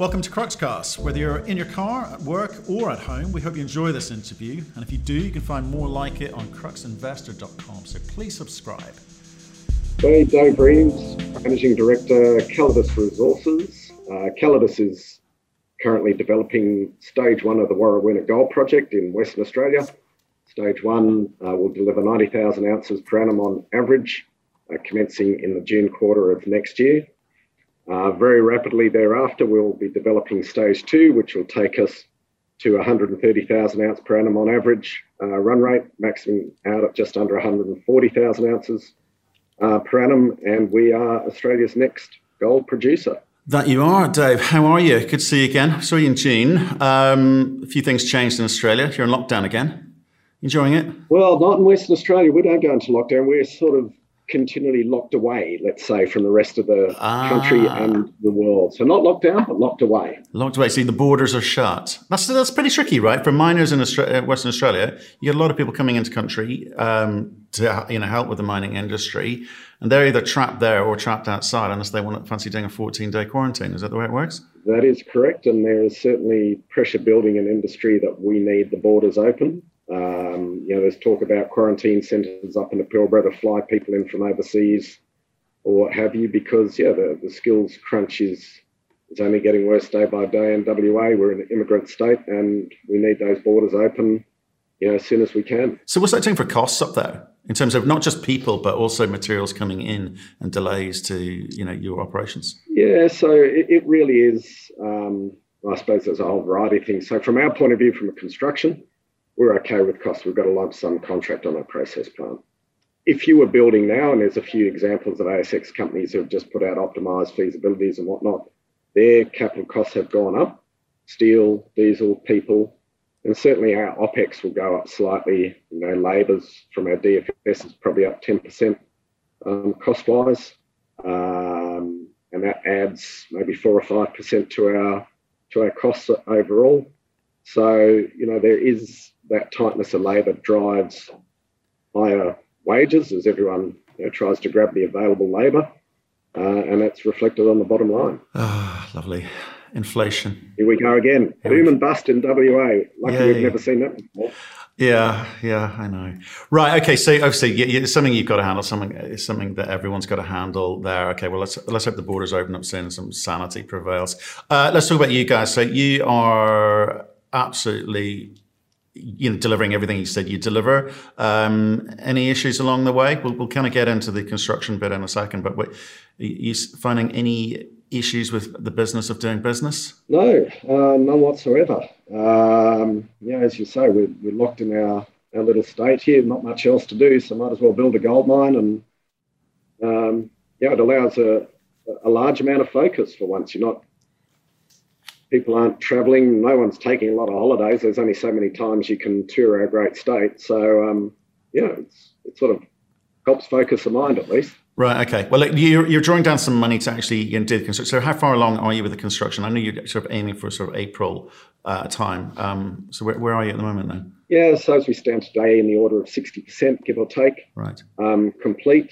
Welcome to Cruxcast. Whether you're in your car, at work or at home, we hope you enjoy this interview. And if you do, you can find more like it on cruxinvestor.com, so please subscribe. Hey, Dave Breams, Managing Director, Calidus Resources. Calidus is currently developing Stage 1 of the Warrawoona Gold Project in Western Australia. Stage 1 will deliver 90,000 ounces per annum on average, commencing in the June quarter of next year. Very rapidly thereafter, we'll be developing Stage 2, which will take us to 130,000 ounce per annum on average run rate, maximum out at just under 140,000 ounces per annum, and we are Australia's next gold producer. That you are, Dave. How are you? Good to see you again. Saw you in June. A few things changed in Australia. You're in lockdown again. Enjoying it? Well, not in Western Australia. We don't go into lockdown. We're sort of continually locked away, let's say, from the rest of the country and the world. So not locked down, but locked away. Locked away. See, the borders are shut. That's pretty tricky, right? For miners in Australia, Western Australia, you get a lot of people coming into country to help with the mining industry, and they're either trapped there or trapped outside unless they want to fancy doing a 14-day quarantine. Is that the way it works? That is correct, and there is certainly pressure building in industry that we need the borders open. There's talk about quarantine centres up in the Pilbara to fly people in from overseas or what have you, because, the skills crunch is only getting worse day by day in WA. We're an immigrant state and we need those borders open, as soon as we can. So what's that doing for costs up there in terms of not just people, but also materials coming in and delays to, your operations? Yeah, so it really is, I suppose there's a whole variety of things. So from our point of view, from a construction, we're okay with costs. We've got a lump sum contract on our process plant. If you were building now, and there's a few examples of ASX companies who have just put out optimised feasibilities and whatnot, their capital costs have gone up, steel, diesel, people, and certainly our OPEX will go up slightly. Labour's from our DFS is probably up 10% cost-wise, and that adds maybe 4 or 5% to our costs overall. So, there is that tightness of labour drives higher wages as everyone tries to grab the available labour, and that's reflected on the bottom line. Ah, lovely. Inflation. Here we go again. Boom and bust in WA. Luckily, we've never seen that before. Yeah, I know. Right, okay, so obviously it's something you've got to handle, something that everyone's got to handle there. Okay, well, let's hope the borders open up soon and some sanity prevails. Let's talk about you guys. So you are absolutely delivering everything you said you deliver. Any issues along the way? We'll kind of get into the construction bit in a second, but are you finding any issues with the business of doing business? No, none whatsoever. As you say, we're locked in our little state here, not much else to do, so might as well build a gold mine, and it allows a large amount of focus for once. People aren't travelling. No one's taking a lot of holidays. There's only so many times you can tour our great state. So, it sort of helps focus the mind at least. Right, okay. Well, look, you're drawing down some money to actually do the construction. So how far along are you with the construction? I know you're sort of aiming for sort of April time. So where are you at the moment then? Yeah, so as we stand today in the order of 60%, give or take. Right. Complete.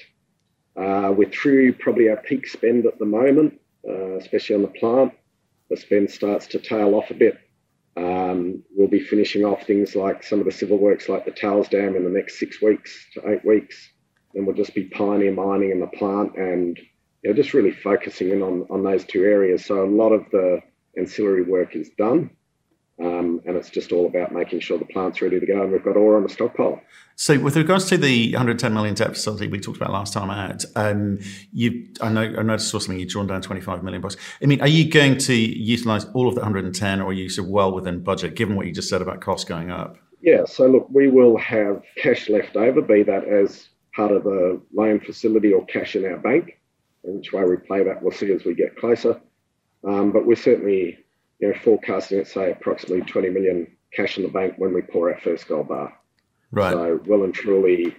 We're through probably our peak spend at the moment, especially on the plant. The spend starts to tail off a bit. We'll be finishing off things like some of the civil works like the tails dam in the next 6 weeks to 8 weeks. Then we'll just be pioneer mining in the plant and just really focusing in on those two areas. So a lot of the ancillary work is done. And it's just all about making sure the plant's ready to go and we've got ore on the stockpile. So with regards to the 110 million debt facility we talked about last time out, I noticed something, you've drawn down 25 million bucks. I mean, are you going to utilise all of the 110 or are you well within budget, given what you just said about costs going up? Yeah, so look, we will have cash left over, be that as part of the loan facility or cash in our bank. And which way we play that, we'll see as we get closer. But we're certainly forecasting, let's say, approximately 20 million cash in the bank when we pour our first gold bar. Right. So well and truly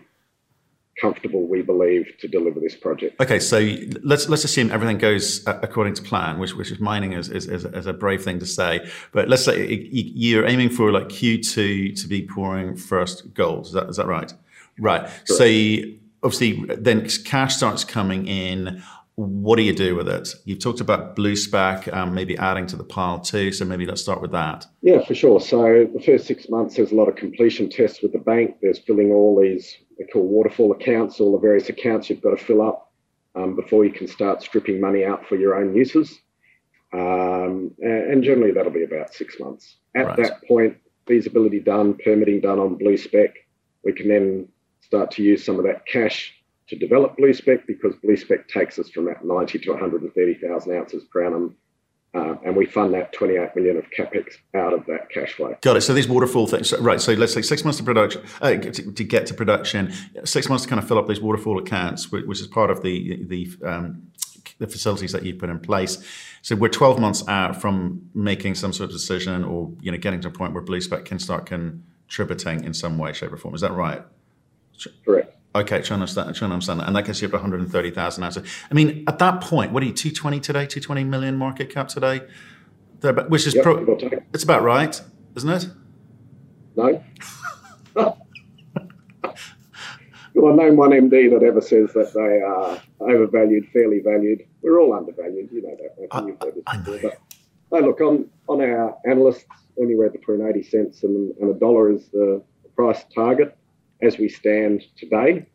comfortable, we believe, to deliver this project. Okay, so let's assume everything goes according to plan, which is mining is a brave thing to say. But let's say you're aiming for like Q2 to be pouring first gold. Is that right? Right. Correct. So obviously then cash starts coming in. what do you do with it? You've talked about BlueSpec, maybe adding to the pile too. So maybe let's start with that. Yeah, for sure. So the first 6 months, there's a lot of completion tests with the bank. There's filling all these, they call waterfall accounts, all the various accounts you've got to fill up before you can start stripping money out for your own uses. And generally that'll be about 6 months. At right. that point, feasibility done, permitting done on BlueSpec, we can then start to use some of that cash to develop BlueSpec, because BlueSpec takes us from that 90 to 130,000 ounces per annum. And we fund that 28 million of CapEx out of that cash flow. Got it. So these waterfall things, right? So let's say 6 months to production, to get to production, 6 months to kind of fill up these waterfall accounts, which is part of the facilities that you put in place. So we're 12 months out from making some sort of decision, or getting to a point where BlueSpec can start contributing in some way, shape, or form. Is that right? Correct. Okay, trying to understand that. And that gets you up to 130,000 ounces. I mean, at that point, what are you, 220 today, 220 million market cap today? Which is, it's about right, isn't it? No. Well, I've known one MD that ever says that they are overvalued, fairly valued. We're all undervalued, you know that. But, look, on our analysts, anywhere between 80 cents and $1 is the price target. As we stand today.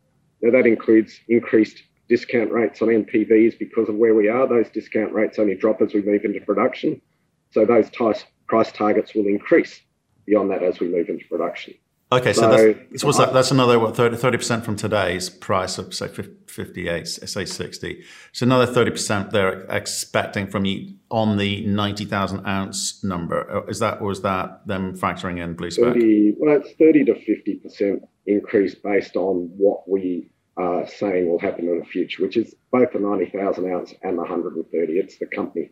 Now that includes increased discount rates on NPVs because of where we are. Those discount rates only drop as we move into production. So those price targets will increase beyond that as we move into production. Okay, so that's another, what, 30% from today's price of, say, 58, say 60. So another 30% they're expecting from you on the 90,000 ounce number. Is that, or is that them factoring in BlueSpec? Well, it's 30 to 50% increase based on what we are saying will happen in the future, which is both the 90,000 ounce and the 130. It's the company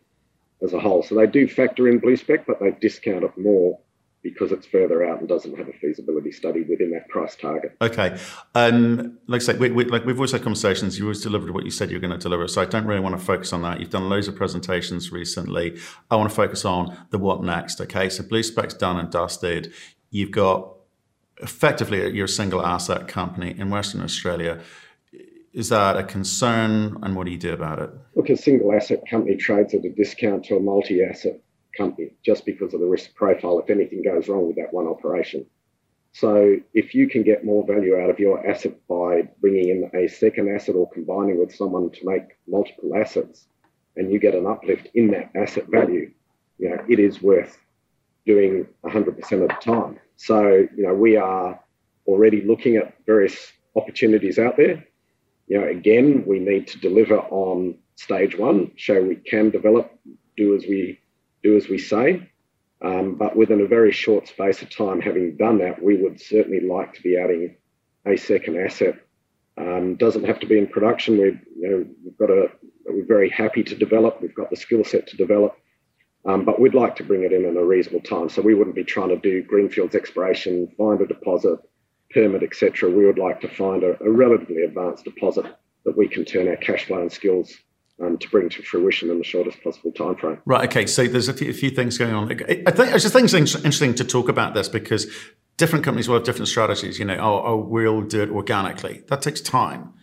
as a whole. So they do factor in BlueSpec, but they discount it more because it's further out and doesn't have a feasibility study within that price target. Okay, like I say, we've always had conversations. You always delivered what you said you were going to deliver, so I don't really want to focus on that. You've done loads of presentations recently. I want to focus on the what next. Okay, so BlueSpec's done and dusted. You've got effectively you're a single asset company in Western Australia. Is that a concern, and what do you do about it? Look, a single asset company trades at a discount to a multi-asset company just because of the risk profile if anything goes wrong with that one operation. So if you can get more value out of your asset by bringing in a second asset or combining with someone to make multiple assets, and you get an uplift in that asset value, it is worth doing 100% of the time. So, we are already looking at various opportunities out there. Again, we need to deliver on stage one, show we can develop, do as we say, but within a very short space of time, having done that, we would certainly like to be adding a second asset. Doesn't have to be in production. We're very happy to develop. We've got the skill set to develop, but we'd like to bring it in a reasonable time. So we wouldn't be trying to do greenfields exploration, find a deposit, permit, etc. We would like to find a relatively advanced deposit that we can turn our cash flow and skills to bring to fruition in the shortest possible time frame. Right, okay, so there's a few things going on. I just think it's interesting to talk about this because different companies will have different strategies. We'll do it organically. That takes time,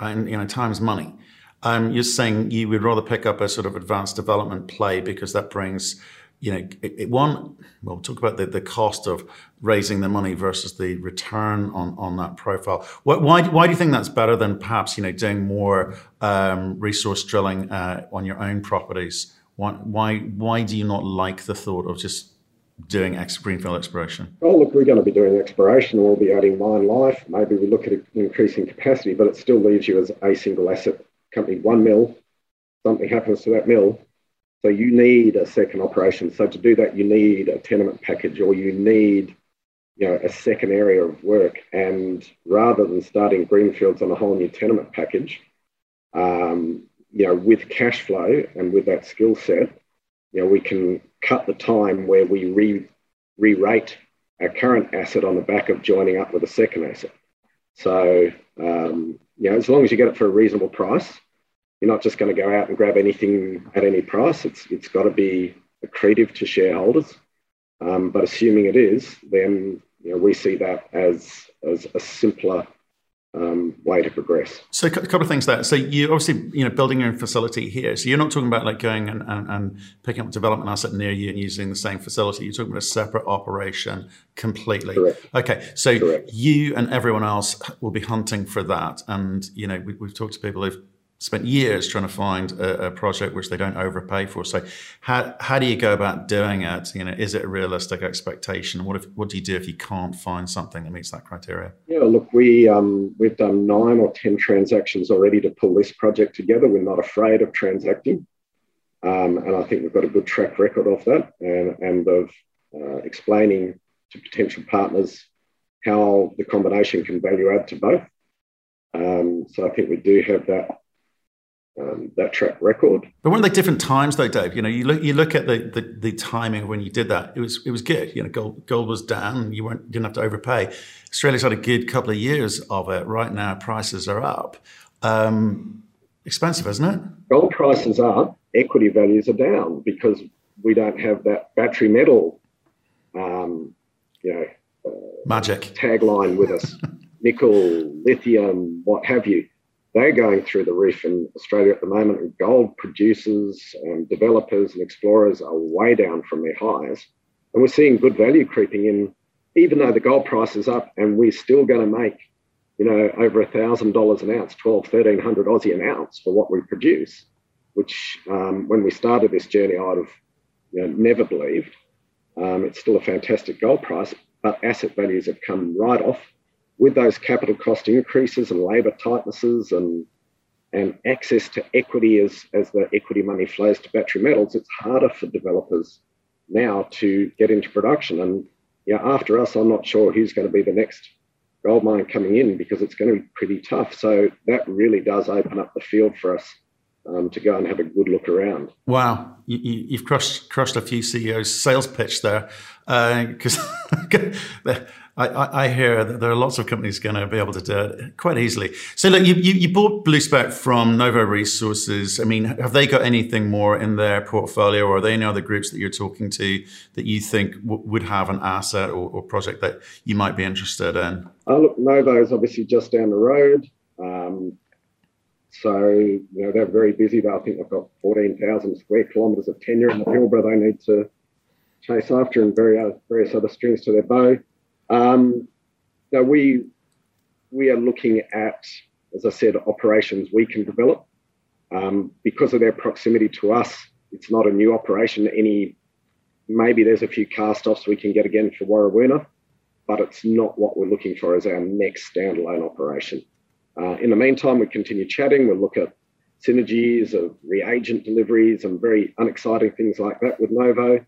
right? And, time is money. You're saying you would rather pick up a sort of advanced development play because that brings, we'll talk about the cost of raising the money versus the return on that profile. Why do you think that's better than perhaps, doing more resource drilling on your own properties? Why do you not like the thought of just doing greenfield exploration? Well, look, we're going to be doing exploration. We'll be adding mine life. Maybe we look at increasing capacity, but it still leaves you as a single asset company, one mill. Something happens to that mill. So you need a second operation. So to do that, you need a tenement package, or you need, a second area of work. And rather than starting greenfields on a whole new tenement package, with cash flow and with that skill set, we can cut the time where we re-rate our current asset on the back of joining up with a second asset. So, as long as you get it for a reasonable price, you're not just going to go out and grab anything at any price. It's got to be accretive to shareholders. But assuming it is, then we see that as a simpler way to progress. So a couple of things there. So you obviously, building your own facility here. So you're not talking about like going and picking up a development asset near you and using the same facility. You're talking about a separate operation completely. Correct. Okay. So correct. You and everyone else will be hunting for that. And, we've talked to people who've spent years trying to find a project which they don't overpay for. So how do you go about doing it? Is it a realistic expectation? What do you do if you can't find something that meets that criteria? Yeah, look, we've done 9 or 10 transactions already to pull this project together. We're not afraid of transacting. And I think we've got a good track record of that and of explaining to potential partners how the combination can value add to both. So I think we do have that track record. But weren't they different times though, Dave? You look at the timing of when you did that. It was good. Gold was down. You didn't have to overpay. Australia's had a good couple of years of it. Right now, prices are up. Expensive, isn't it? Gold prices are up. Equity values are down because we don't have that battery metal, magic tagline with us. Nickel, lithium, what have you. They're going through the roof in Australia at the moment, and gold producers and developers and explorers are way down from their highs. And we're seeing good value creeping in, even though the gold price is up, and we're still going to make, over $1,000 an ounce, 1,200, 1,300 Aussie an ounce for what we produce, which when we started this journey, I'd have never believed. It's still a fantastic gold price, but asset values have come right off. With those capital cost increases and labour tightnesses and access to equity as the equity money flows to battery metals, it's harder for developers now to get into production. And after us, I'm not sure who's going to be the next gold mine coming in because it's going to be pretty tough. So that really does open up the field for us to go and have a good look around. Wow, you've crushed a few CEOs' sales pitch there because... I hear that there are lots of companies going to be able to do it quite easily. So look, you bought BlueSpec from Novo Resources. I mean, have they got anything more in their portfolio, or are there any other groups that you're talking to that you think would have an asset or project that you might be interested in? Look, Novo is obviously just down the road. So, they're very busy. But I think they've got 14,000 square kilometres of tenure in the Pilbara they need to chase after and various other strings to their bow. So we are looking at, as I said, operations we can develop. Because of their proximity to us, it's not a new operation. Maybe there's a few cast-offs we can get again for Warrawoona, but it's not what we're looking for as our next standalone operation. In the meantime, we continue chatting. We'll look at synergies of reagent deliveries and very unexciting things like that with Novo.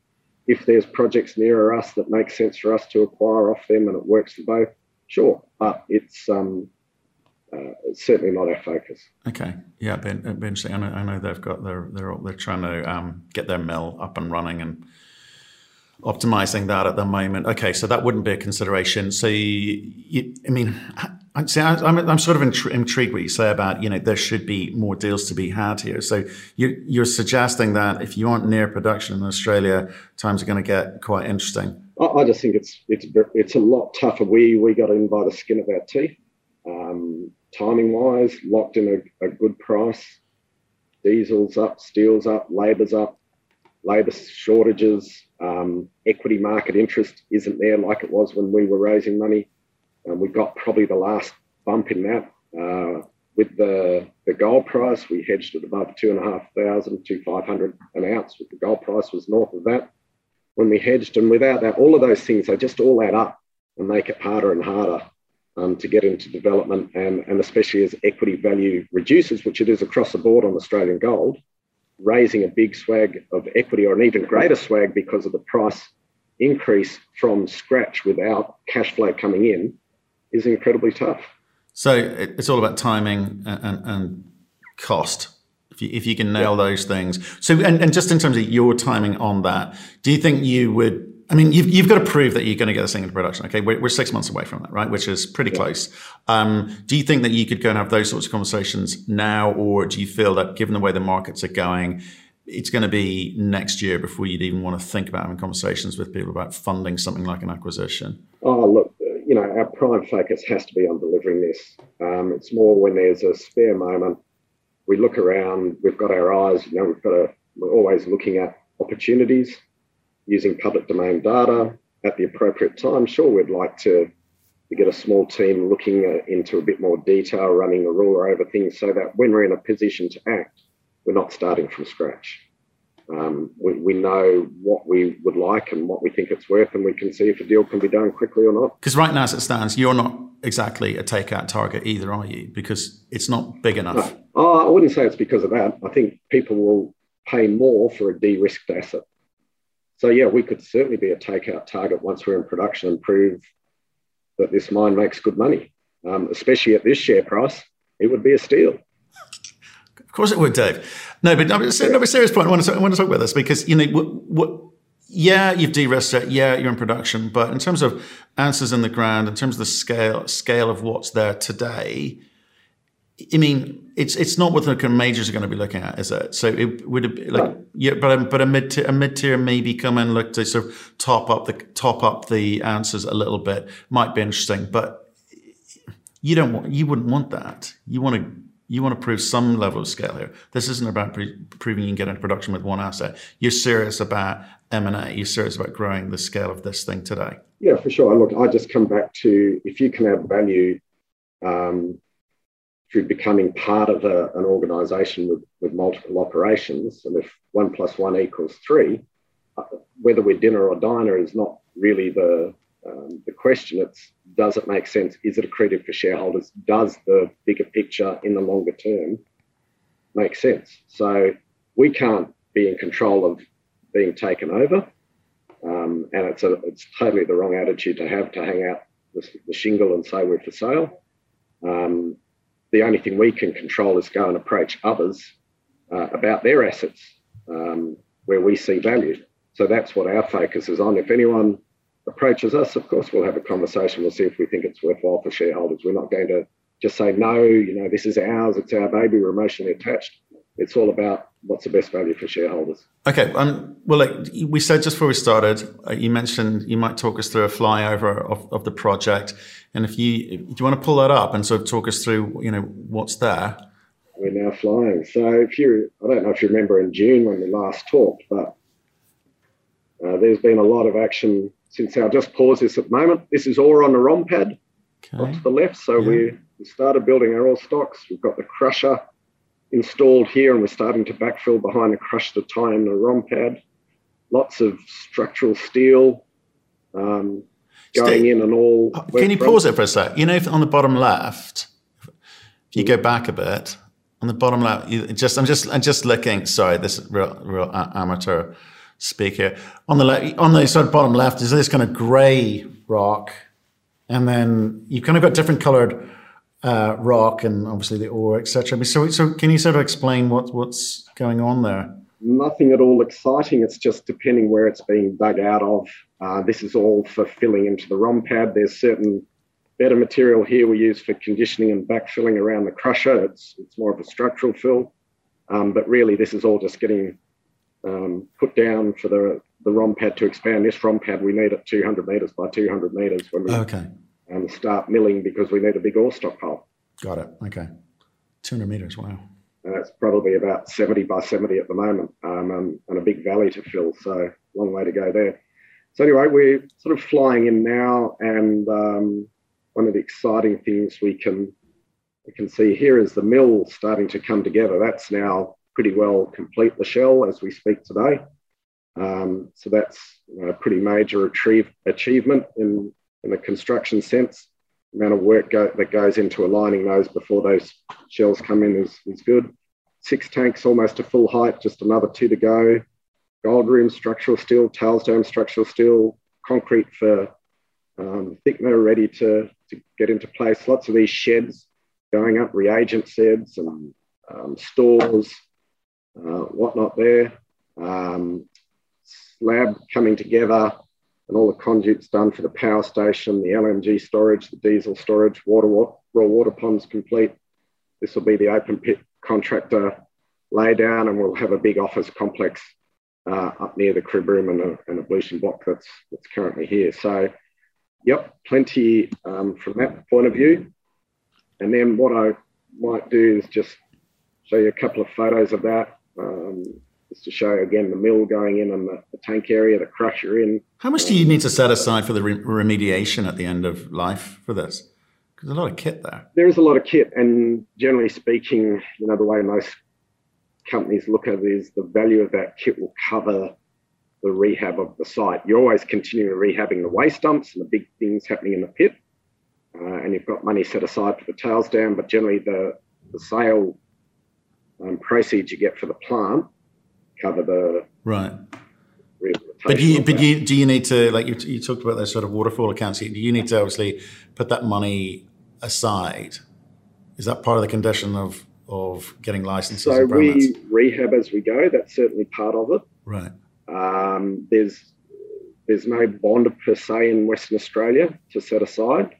If there's projects nearer us that make sense for us to acquire off them and it works for both, sure. But it's certainly not our focus. Okay. Yeah, it'd be interesting. I know they've got they're trying to get their mill up and running and optimizing that at the moment. Okay, so that wouldn't be a consideration. So, I'm sort of intrigued what you say about, there should be more deals to be had here. So you're suggesting that if you aren't near production in Australia, times are going to get quite interesting. I just think it's a lot tougher. We got in by the skin of our teeth. Timing-wise, locked in a good price. Diesel's up, steel's up, labour's up. Labour shortages, equity market interest isn't there like it was when we were raising money. We got probably the last bump in that. With the gold price, we hedged at above 2,500 to 500 an ounce. The gold price was north of that when we hedged. And without that, all of those things, they just all add up and make it harder and harder to get into development. And especially as equity value reduces, which it is across the board on Australian gold, raising a big swag of equity or an even greater swag because of the price increase from scratch without cash flow coming in is incredibly tough. So it's all about timing and cost. If you can nail those things. So and just in terms of your timing on that, do you think you would? I mean, you've got to prove that you're going to get this thing into production. Okay, we're 6 months away from that, right? Which is pretty close. Do you think that you could go and have those sorts of conversations now, or do you feel that given the way the markets are going, it's going to be next year before you'd even want to think about having conversations with people about funding something like an acquisition? Oh, look, you know, our prime focus has to be on delivering this. It's more when there's a spare moment, we look around, we've got our eyes, you know, we're always looking at opportunities, using public domain data at the appropriate time. Sure, we'd like to get a small team looking into a bit more detail, running a ruler over things, so that when we're in a position to act, we're not starting from scratch. We know what we would like and what we think it's worth, and we can see if a deal can be done quickly or not. Because right now, as it stands, you're not exactly a takeout target either, are you? Because it's not big enough. No. Oh, I wouldn't say it's because of that. I think people will pay more for a de-risked asset. So, yeah, we could certainly be a takeout target once we're in production and prove that this mine makes good money. Especially at this share price, it would be a steal. Of course it would, Dave. No, but no, a serious point. I want to talk about this because, you know, yeah, you've de-risked it. Yeah, you're in production. But in terms of answers in the ground, in terms of the scale of what's there today, I mean, it's not what the majors are going to be looking at, is it? So it would be like, yeah, but a mid-tier maybe come and look to sort of top up the answers a little bit. Might be interesting, but you wouldn't want that. You want to prove some level of scale here. This isn't about proving you can get into production with one asset. You're serious about M&A. You're serious about growing the scale of this thing today. Yeah, for sure. Look, I just come back to, if you can add value through becoming part of an organisation with multiple operations, and if 1 + 1 = 3, whether we're dinner or diner is not really the question. It's, does it make sense? Is it accretive for shareholders? Does the bigger picture in the longer term make sense? So we can't be in control of being taken over, and it's totally the wrong attitude to have, to hang out the shingle and say we're for sale. The only thing we can control is go and approach others about their assets where we see value. So that's what our focus is on. If anyone approaches us, of course we'll have a conversation, we'll see if we think it's worthwhile for shareholders. We're not going to just say, no, you know, this is ours, it's our baby, we're emotionally attached. It's all about what's the best value for shareholders. Okay, well, like we said just before we started, you mentioned you might talk us through a flyover of the project, and do you want to pull that up and sort of talk us through, you know, what's there? We're now flying. So I don't know if you remember in June when we last talked, but there's been a lot of action since. I'll just pause this at the moment. This is ore on the ROM pad, off to the left. So we started building our ore stocks. We've got the crusher installed here, and we're starting to backfill behind the crusher to tie in the ROM pad. Lots of structural steel going in and all. Can you pause it for a sec? You know, if on the bottom left, if you go back a bit, on the bottom left, I'm just looking. Sorry, this is real amateur speak here. On the sort of bottom left is this kind of grey rock, and then you've kind of got different coloured rock and obviously the ore, etc. I mean, so can you sort of explain what's going on there? Nothing at all exciting. It's just depending where it's being dug out of. This is all for filling into the ROM pad. There's certain better material here we use for conditioning and backfilling around the crusher. It's more of a structural fill, but really this is all just getting put down for the ROM pad to expand. This ROM pad, we need it 200 metres by 200 metres when we start milling, because we need a big ore stockpile. Got it. Okay. 200 metres, wow. And it's probably about 70 by 70 at the moment, and a big valley to fill, so long way to go there. So anyway, we're sort of flying in now, and one of the exciting things we can see here is the mill starting to come together. That's now pretty well complete, the shell, as we speak today. So that's a pretty major achievement in the construction sense. The amount of work that goes into aligning those before those shells come in is good. 6 tanks, almost to full height, just another 2 to go. Gold room, structural steel, tailstone structural steel, concrete for thickener ready to get into place. Lots of these sheds going up, reagent sheds and stores, whatnot there, slab coming together, and all the conduits done for the power station, the LNG storage, the diesel storage, raw water ponds complete. This will be the open pit contractor lay down, and we'll have a big office complex up near the crib room and a ablution block that's currently here. So Yep, plenty from that point of view. And then what I might do is just show you a couple of photos of that, just to show, again, the mill going in and the tank area, the crusher in. How much do you need to set aside for the remediation at the end of life for this? Because a lot of kit there. There is a lot of kit, and generally speaking, you know, the way most companies look at it is the value of that kit will cover the rehab of the site. You're always continuing rehabbing the waste dumps and the big things happening in the pit, and you've got money set aside for the tails dam, but generally the sale proceeds you get for the plant cover the right. But do you need to, like you talked about those sort of waterfall accounts, do you need to obviously put that money aside? Is that part of the condition of getting licenses and permits? So we rehab as we go. That's certainly part of it. Right. There's no bond per se in Western Australia to set aside.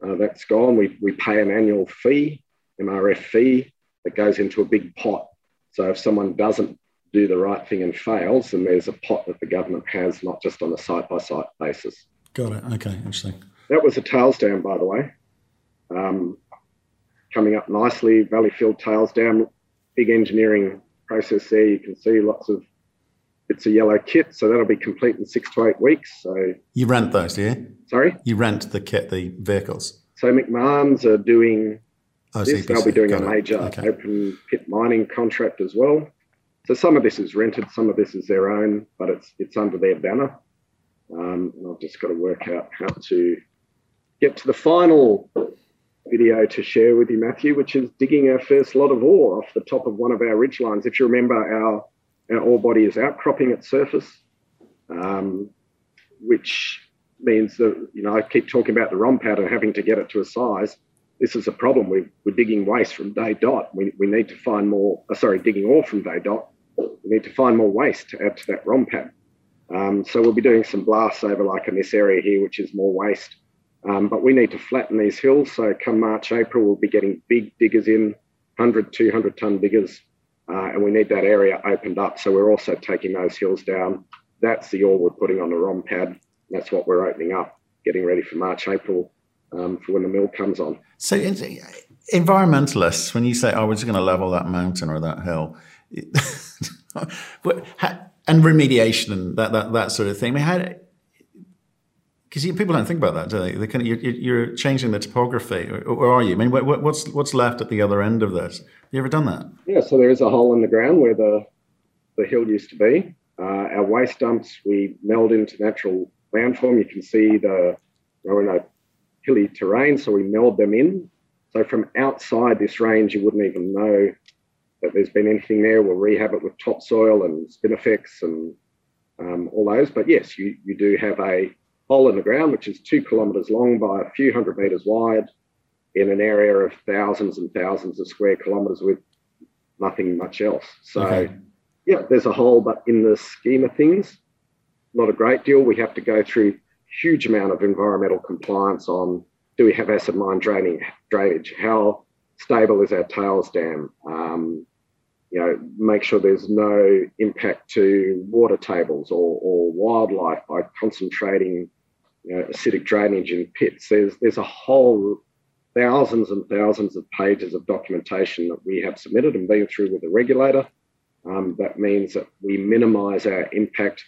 That's gone. We pay an annual fee, MRF fee, that goes into a big pot. So if someone doesn't do the right thing and fails, then there's a pot that the government has, not just on a site-by-site basis. Got it. Okay, interesting. That was a tails dam, by the way. Coming up nicely, Valleyfield tails dam, big engineering process there. You can see lots of bits of yellow kit, so that'll be complete in 6 to 8 weeks. So you rent those, do you? Sorry? You rent the kit, the vehicles. So McMahon's are doing this. They'll be doing a major open pit mining contract as well. So some of this is rented, some of this is their own, but it's under their banner. And I've just got to work out how to get to the final video to share with you, Matthew, which is digging our first lot of ore off the top of one of our ridge lines. If you remember, our ore body is outcropping at surface, which means that, you know, I keep talking about the ROM pad and having to get it to a size. This is a problem. We're digging waste from day dot. We need to find more, digging ore from day dot. We need to find more waste to add to that ROM pad. So we'll be doing some blasts over, like in this area here, which is more waste. But we need to flatten these hills. So come March, April, we'll be getting big diggers in, 100, 200 ton diggers. And we need that area opened up. So we're also taking those hills down. That's the ore we're putting on the ROM pad. That's what we're opening up, getting ready for March, April, for when the mill comes on. So environmentalists, when you say, oh, we're just going to level that mountain or that hill, and remediation and that sort of thing, because people don't think about that, do they? You're changing the topography, or are you? I mean, what's left at the other end of this? Have you ever done that? Yeah, so there is a hole in the ground where the hill used to be. Our waste dumps, we meld into natural landform. You can see we're in a hilly terrain, so we meld them in. So from outside this range, you wouldn't even know that there's been anything there. We'll rehab it with topsoil and spinifex and all those. But yes, you do have a hole in the ground, which is 2 kilometres long by a few hundred metres wide, in an area of thousands and thousands of square kilometres with nothing much else. So, yeah, there's a hole, but in the scheme of things, not a great deal. We have to go through huge amount of environmental compliance on, do we have acid mine drainage? How stable is our tails dam? You know, make sure there's no impact to water tables or wildlife by concentrating acidic drainage in pits. There's a whole thousands and thousands of pages of documentation that we have submitted and been through with the regulator. That means that we minimise our impact,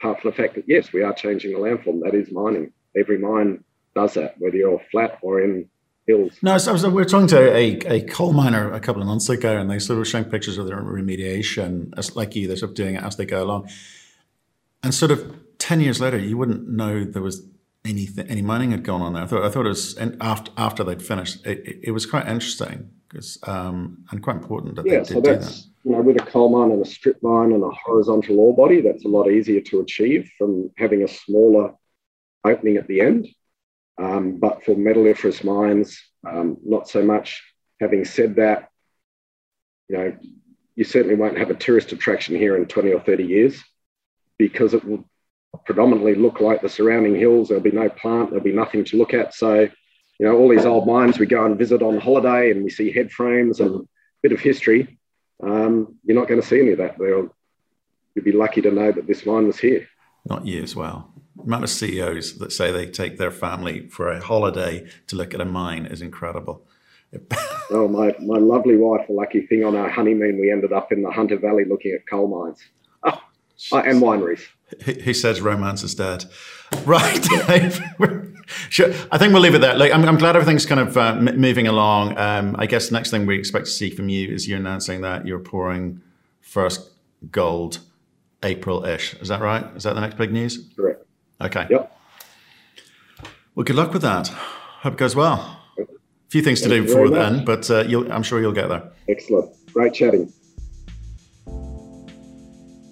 apart from the fact that, yes, we are changing the landform. That is mining. Every mine does that, whether you're flat or in hills. No, so we were talking to a coal miner a couple of months ago, and they sort of were showing pictures of their remediation, like you, they're sort of doing it as they go along. And sort of 10 years later, you wouldn't know there was any mining had gone on there. I thought it was, and after they'd finished, it was quite interesting because and quite important that they did do that. You know, with a coal mine and a strip mine and a horizontal ore body, that's a lot easier to achieve from having a smaller opening at the end. But for metalliferous mines, not so much. Having said that, you know, you certainly won't have a tourist attraction here in 20 or 30 years because it will predominantly look like the surrounding hills. There'll be no plant, there'll be nothing to look at. So, you know, all these old mines we go and visit on holiday and we see head frames and a bit of history. You're not going to see any of that. You'll be lucky to know that this mine was here. Not you as well. amount of CEOs that say they take their family for a holiday to look at a mine is incredible. Oh, my lovely wife, a lucky thing, on our honeymoon, we ended up in the Hunter Valley looking at coal mines and wineries. Who says romance is dead? Right, sure. I think we'll leave it there. Like, I'm glad everything's kind of moving along. I guess the next thing we expect to see from you is you announcing that you're pouring first gold April-ish. Is that right? Is that the next big news? Correct. Okay. Yep. Well, good luck with that. Hope it goes well. A few things to do before then, but I'm sure you'll get there. Excellent. Great chatting.